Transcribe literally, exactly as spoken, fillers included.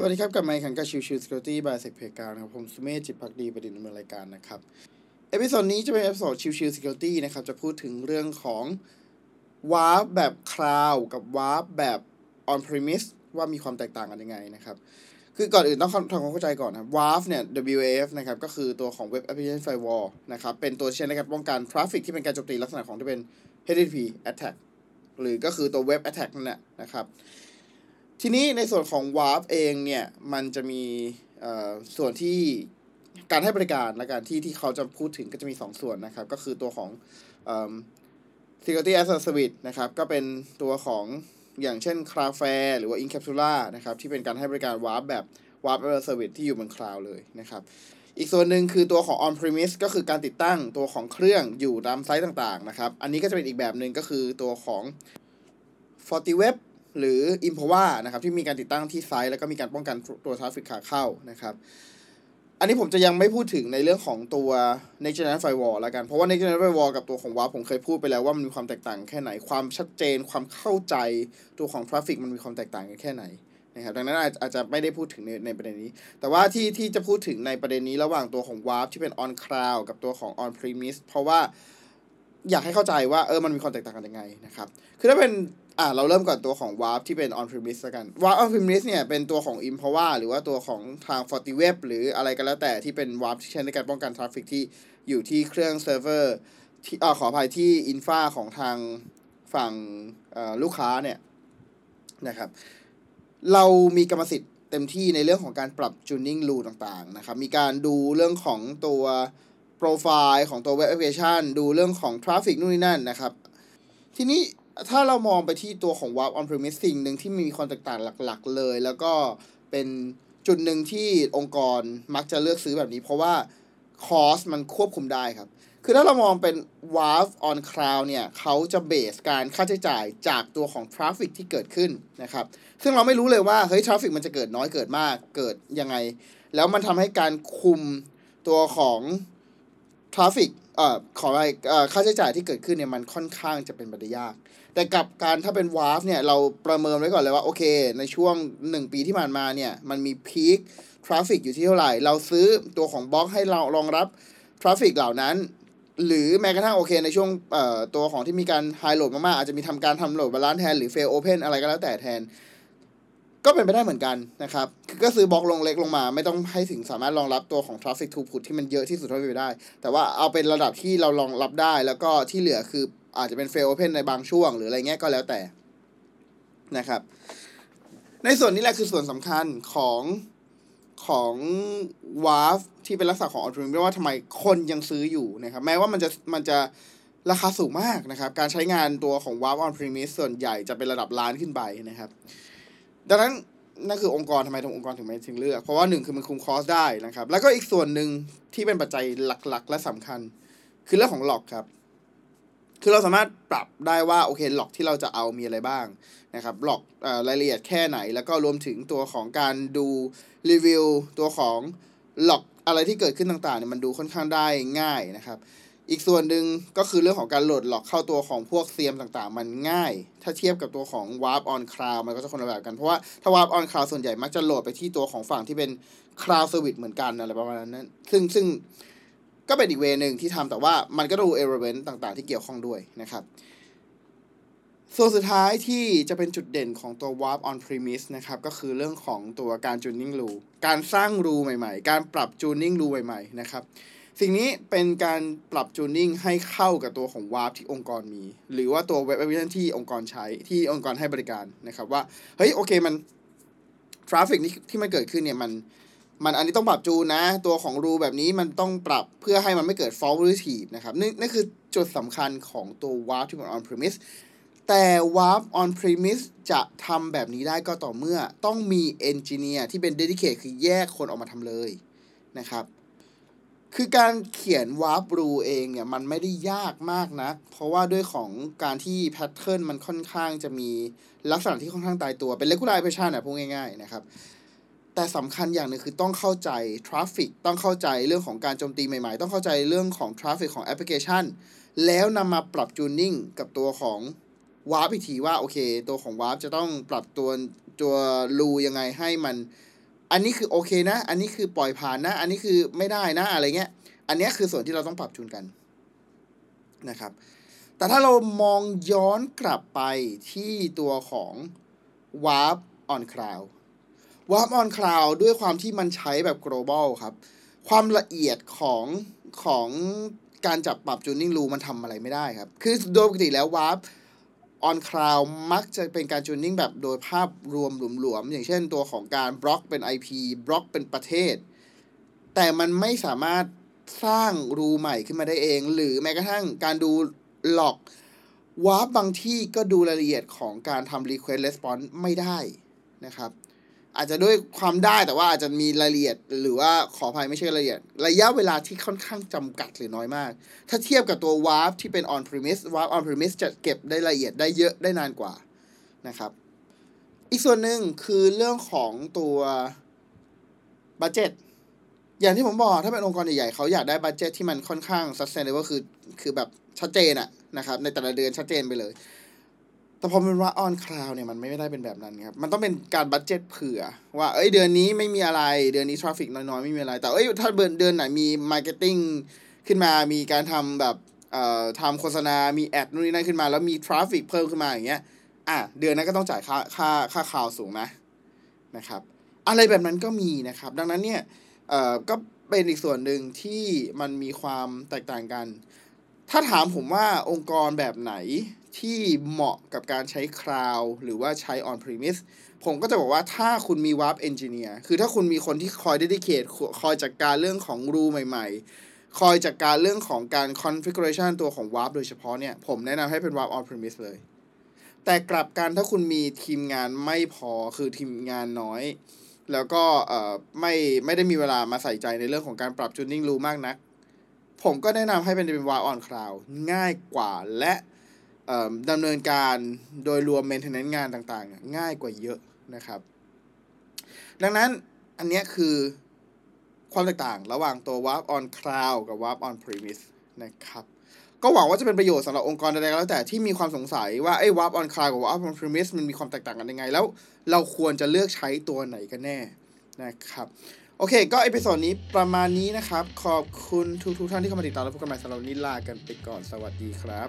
สวัสดีครับกลับมาอีกครั้งกับชิวชิว Security by Security นะครับผมสุเมธจิตภักดีประดิษฐ์ดำเนินรายการนะครับเอพิโซดนี้จะเป็นเอพิโซดชิวชิว Security นะครับจะพูดถึงเรื่องของวาร์ปแบบคลาวด์กับวาร์ปแบบ on premise ว่ามีความแตกต่างกันยังไงนะครับคือก่อนอื่นต้องทำความเข้าใจก่อนนะวาร์ปเนี่ย ดับเบิลยู เอ เอฟ นะครับก็คือตัวของ Web Application Firewall นะครับเป็นตัวใช้ในการป้องกันทราฟฟิกที่เป็นการโจมตีลักษณะของที่เป็น เอช ที ที พี attack หรือก็คือตัว web attack นั่นแหละนะครับทีนี้ในส่วนของ Warp เองเนี่ยมันจะมีส่วนที่การให้บริการและการที่ที่เขาจะพูดถึงก็จะมีสองส่วนนะครับก็คือตัวของเอ่อ Security as a Service นะครับก็เป็นตัวของอย่างเช่น Cloudflare หรือว่า Incapsula นะครับที่เป็นการให้บริการ Warp แบบ Warp as a Service ที่อยู่บน Cloud เลยนะครับอีกส่วนหนึ่งคือตัวของ On Premise ก็คือการติดตั้งตัวของเครื่องอยู่ตามไซต์ต่างๆนะครับอันนี้ก็จะเป็นอีกแบบนึงก็คือตัวของ FortiWebหรือ Imperva นะครับที่มีการติดตั้งที่ไซต์แล้วก็มีการป้องกันตัวทราฟฟิกขาเข้านะครับอันนี้ผมจะยังไม่พูดถึงในเรื่องของตัว Next Generation Firewall ละกันเพราะว่า Next Generation Firewall กับตัวของ Warp ผมเคยพูดไปแล้วว่ามันมีความแตกต่างแค่ไหนความชัดเจนความเข้าใจตัวของทราฟฟิกมันมีความแตกต่างกันแค่ไหนนะครับดังนั้นอาจจะไม่ได้พูดถึงในในประเด็นนี้แต่ว่าที่ที่จะพูดถึงในประเด็นนี้ระหว่างตัวของ Warp ที่เป็น On Cloud กับตัวของ On Premise เพราะว่าอยากให้เข้าใจว่าเออมันมีความแตกต่างกันยังไงนะครับคือถ้าเป็นอ่ะเราเริ่มก่อนตัวของ Warp ที่เป็น On Premise ละกัน Warp On Premise เนี่ยเป็นตัวของ Imperva หรือว่าตัวของทาง FortiWeb หรืออะไรก็แล้วแต่ที่เป็น Warp ที่ใช้ในการป้องกันทราฟฟิกที่อยู่ที่เครื่องเซิร์ฟเวอร์ที่อ่าขออภัยที่ Infra ของทางฝั่งเอ่อลูกค้าเนี่ยนะครับเรามีกรรมสิทธิ์เต็มที่ในเรื่องของการปรับ Tuning Rule ต่างๆนะครับมีการดูเรื่องของตัวโปรไฟล์ของตัว Web Application ดูเรื่องของทราฟฟิกนู่นนี่นั่นนะครับทีนี้ถ้าเรามองไปที่ตัวของ Warp On Premise สิ่งหนึ่งที่มีความแตกต่างหลักๆเลยแล้วก็เป็นจุดหนึ่งที่องค์กรมักจะเลือกซื้อแบบนี้เพราะว่าคอสมันควบคุมได้ครับคือถ้าเรามองเป็น Warp On Cloud เนี่ยเขาจะเบสการค่าใช้จ่ายจากตัวของทราฟฟิกที่เกิดขึ้นนะครับซึ่งเราไม่รู้เลยว่าเฮ้ยทราฟฟิกมันจะเกิดน้อยเกิดมากเกิดยังไงแล้วมันทำให้การคุมตัวของทราฟฟิกเอ่อขออะไรเอ่อค่าใช้จ่ายที่เกิดขึ้นเนี่ยมันค่อนข้างจะเป็นไปได้ยากแต่กับการถ้าเป็น Warp เนี่ยเราประเมินไว้ก่อนเลยว่าโอเคในช่วงหนึ่งปีที่ผ่านมาเนี่ยมันมีพีคทราฟฟิกอยู่ที่เท่าไหร่เราซื้อตัวของบล็อกให้เรารองรับทราฟฟิกเหล่านั้นหรือแม้กระทั่งโอเคในช่วงเอ่อตัวของที่มีการไฮโหลดมากๆอาจจะมีทำการทำโหลดบาลานซ์แทนหรือ fail open อะไรก็แล้วแต่แทนก็เป็นไปได้เหมือนกันนะครับก็ซื้อบล็อกลงเล็กลงมาไม่ต้องให้ถึงสามารถรองรับตัวของ traffic throughput ที่มันเยอะที่สุดเท่าที่ไปได้แต่ว่าเอาเป็นระดับที่เรารองรับได้แล้วก็ที่เหลือคืออาจจะเป็น fail open ในบางช่วงหรืออะไรเงี้ยก็แล้วแต่นะครับในส่วนนี้แหละคือส่วนสำคัญของของ Warp ที่เป็นลักษณะของ On Premise ไม่ว่าทำไมคนยังซื้ออยู่นะครับแม้ว่ามันจะมันจะราคาสูงมากนะครับการใช้งานตัวของ Warp On Premise ส่วนใหญ่จะเป็นระดับล้านขึ้นไปนะครับดังนั้นนั่นคือองค์กรทำไมทางองค์กรถึงไม่ถึงเลือกเพราะว่าหนึ่งคือมันคุมคอสได้นะครับแล้วก็อีกส่วนหนึ่งที่เป็นปัจจัยหลักๆและสำคัญคือเรื่องของล็อกครับคือเราสามารถปรับได้ว่าโอเคล็อกที่เราจะเอามีอะไรบ้างนะครับล็อกเอ่อรายละเอียดแค่ไหนแล้วก็รวมถึงตัวของการดูรีวิวตัวของล็อกอะไรที่เกิดขึ้นต่างๆเนี่ยมันดูค่อนข้างได้ง่ายนะครับอีกส่วนหนึ่งก็คือเรื่องของการโหลดล็อกเข้าตัวของพวก ซี เอ็ม ต่างๆมันง่ายถ้าเทียบกับตัวของ Warp On Cloud มันก็จะคนละแบบกันเพราะว่าถ้า Warp On Cloud ส่วนใหญ่มักจะโหลดไปที่ตัวของฝั่งที่เป็น Cloud Service เหมือนกันอะไรประมาณนั้นซึ่งซึ่งก็เป็นอีกเวย์นึงที่ทำแต่ว่ามันก็ดู Element ต่างๆที่เกี่ยวข้องด้วยนะครับส่วนสุดท้ายที่จะเป็นจุดเด่นของตัว Warp On Premise นะครับก็คือเรื่องของตัวการ Tuning Rule การสร้าง Rule ใหม่ๆการปรับ Tuning Rule ใหม่ๆนะครับสิ่งนี้เป็นการปรับจูนนิ่งให้เข้ากับตัวของ Warp ที่องค์กรมีหรือว่าตัว Web Application ที่องค์กรใช้ที่องค์กรให้บริการนะครับว่าเฮ้ยโอเคมันทราฟฟิกที่มันเกิดขึ้นเนี่ยมันมันอันนี้ต้องปรับจูนนะตัวของ Rule แบบนี้มันต้องปรับเพื่อให้มันไม่เกิด False Positive นะครับนี่นั่นคือจุดสำคัญของตัว Warp ที่เป็น On Premise แต่ Warp On Premise จะทำแบบนี้ได้ก็ต่อเมื่อต้องมี Engineer ที่เป็น Dedicate คือแยกคนออกมาทำเลยนะครับคือการเขียน Warp Rule เองเนี่ยมันไม่ได้ยากมากนักเพราะว่าด้วยของการที่แพทเทิร์นมันค่อนข้างจะมีลักษณะที่ค่อนข้างตายตัวเป็น Regularization น่ะพูดง่ายๆนะครับแต่สำคัญอย่างนึงคือต้องเข้าใจ Traffic ต้องเข้าใจเรื่องของการโจมตีใหม่ๆต้องเข้าใจเรื่องของ Traffic ของ Application แล้วนำมาปรับ Tuning กับตัวของ Warp อีกทีว่าโอเคตัวของ Warp จะต้องปรับตัวตัว Rule ยังไงให้มัน อันนี้คือโอเคนะอันนี้คือปล่อยผ่านนะอันนี้คือไม่ได้นะอะไรเงี้ยอันนี้คือส่วนที่เราต้องปรับจูนกันนะครับแต่ถ้าเรามองย้อนกลับไปที่ตัวของ Warp on Cloud Warp on Cloud ด้วยความที่มันใช้แบบ global ครับความละเอียดของของการจับปรับจูนนิ่งรูมันทำอะไรไม่ได้ครับคือโดยปกติแล้ว Warp on Cloud มักจะเป็นการจูนนิ่งแบบโดยภาพรวมหลวมๆอย่างเช่นตัวของการบล็อกเป็น ไอ พี บล็อกเป็นประเทศแต่มันไม่สามารถสร้างรูใหม่ขึ้นมาได้เองหรือแม้กระทั่งการดูหลอกวาร์ปบางที่ก็ดูรายละเอียดของการทำ request response ไม่ได้นะครับอาจจะด้วยความได้แต่ว่าอาจจะมีรายละเอียดหรือว่าขออภัยไม่ใช่รายละเอียดระยะเวลาที่ค่อนข้างจำกัดหรือน้อยมากถ้าเทียบกับตัววาร์ปที่เป็น on premise วาร์ป on premise จะเก็บได้ละเอียดได้เยอะได้นานกว่านะครับอีกส่วนหนึ่งคือเรื่องของตัวบัดเจ็ตอย่างที่ผมบอกถ้าเป็นองค์กรใหญ่ๆเขาอยากได้บัดเจ็ตที่มันค่อนข้าง sustainable คือคือแบบชัดเจนอะนะครับในแต่ละเดือนชัดเจนไปเลยแต่พอเป็นว่า on cloud เนี่ยมันไม่ได้เป็นแบบนั้นครับมันต้องเป็นการบัดเจ็ตเผื่อว่าเอ้ยเดือนนี้ไม่มีอะไรเดือนนี้ทราฟฟิกน้อยๆไม่มีอะไรแต่เอ้ยถ้าเดือนเดือนไหนมี marketing ขึ้นมามีการทำแบบเอ่อทำโฆษณามีแอดนู่นนี่นั่นขึ้นมาแล้วมีทราฟฟิกเพิ่มขึ้นมาอย่างเงี้ยอ่ะเดือนนั้นก็ต้องจ่ายค่าค่าค่าคลาวด์สูงนะนะครับอะไรแบบนั้นก็มีนะครับดังนั้นเนี่ยเอ่อก็เป็นอีกส่วนหนึ่งที่มันมีความแตกต่างกันถ้าถามผมว่าองค์กรแบบไหนที่เหมาะกับการใช้คลาวด์หรือว่าใช้ on premise ผมก็จะบอกว่าถ้าคุณมี warp engineer คือถ้าคุณมีคนที่คอย dedicate คอยจัดการเรื่องของ rule ใหม่ๆคอยจัดการเรื่องของการ configuration ตัวของ warp โดยเฉพาะเนี่ยผมแนะนำให้เป็น warp on premise เลยแต่กลับกันถ้าคุณมีทีมงานไม่พอคือทีมงานน้อยแล้วก็เอ่อไม่ไม่ได้มีเวลามาใส่ใจในเรื่องของการปรับ tuning rule มากนักผมก็แนะนำให้เป็นเป็น warp on cloud ง่ายกว่าและดำเนินการโดยรวม maintenance งานต่างๆง่ายกว่าเยอะนะครับดังนั้นอันนี้คือความแตกต่างระหว่างตัว warp on cloud กับ warp on premise นะครับก็หวังว่าจะเป็นประโยชน์สำหรับองค์กรใดๆก็แล้วแต่ที่มีความสงสัยว่าไอ้ warp on cloud กับ warp on premise มันมีความแตกต่างกันยังไงแล้วเราควรจะเลือกใช้ตัวไหนกันแน่นะครับโอเคก็เอพิโซดนี้ประมาณนี้นะครับขอบคุณทุกๆท่านที่เข้ามาติดตามและพบกันใหม่สำหรับวันนี้ลากันไปก่อนสวัสดีครับ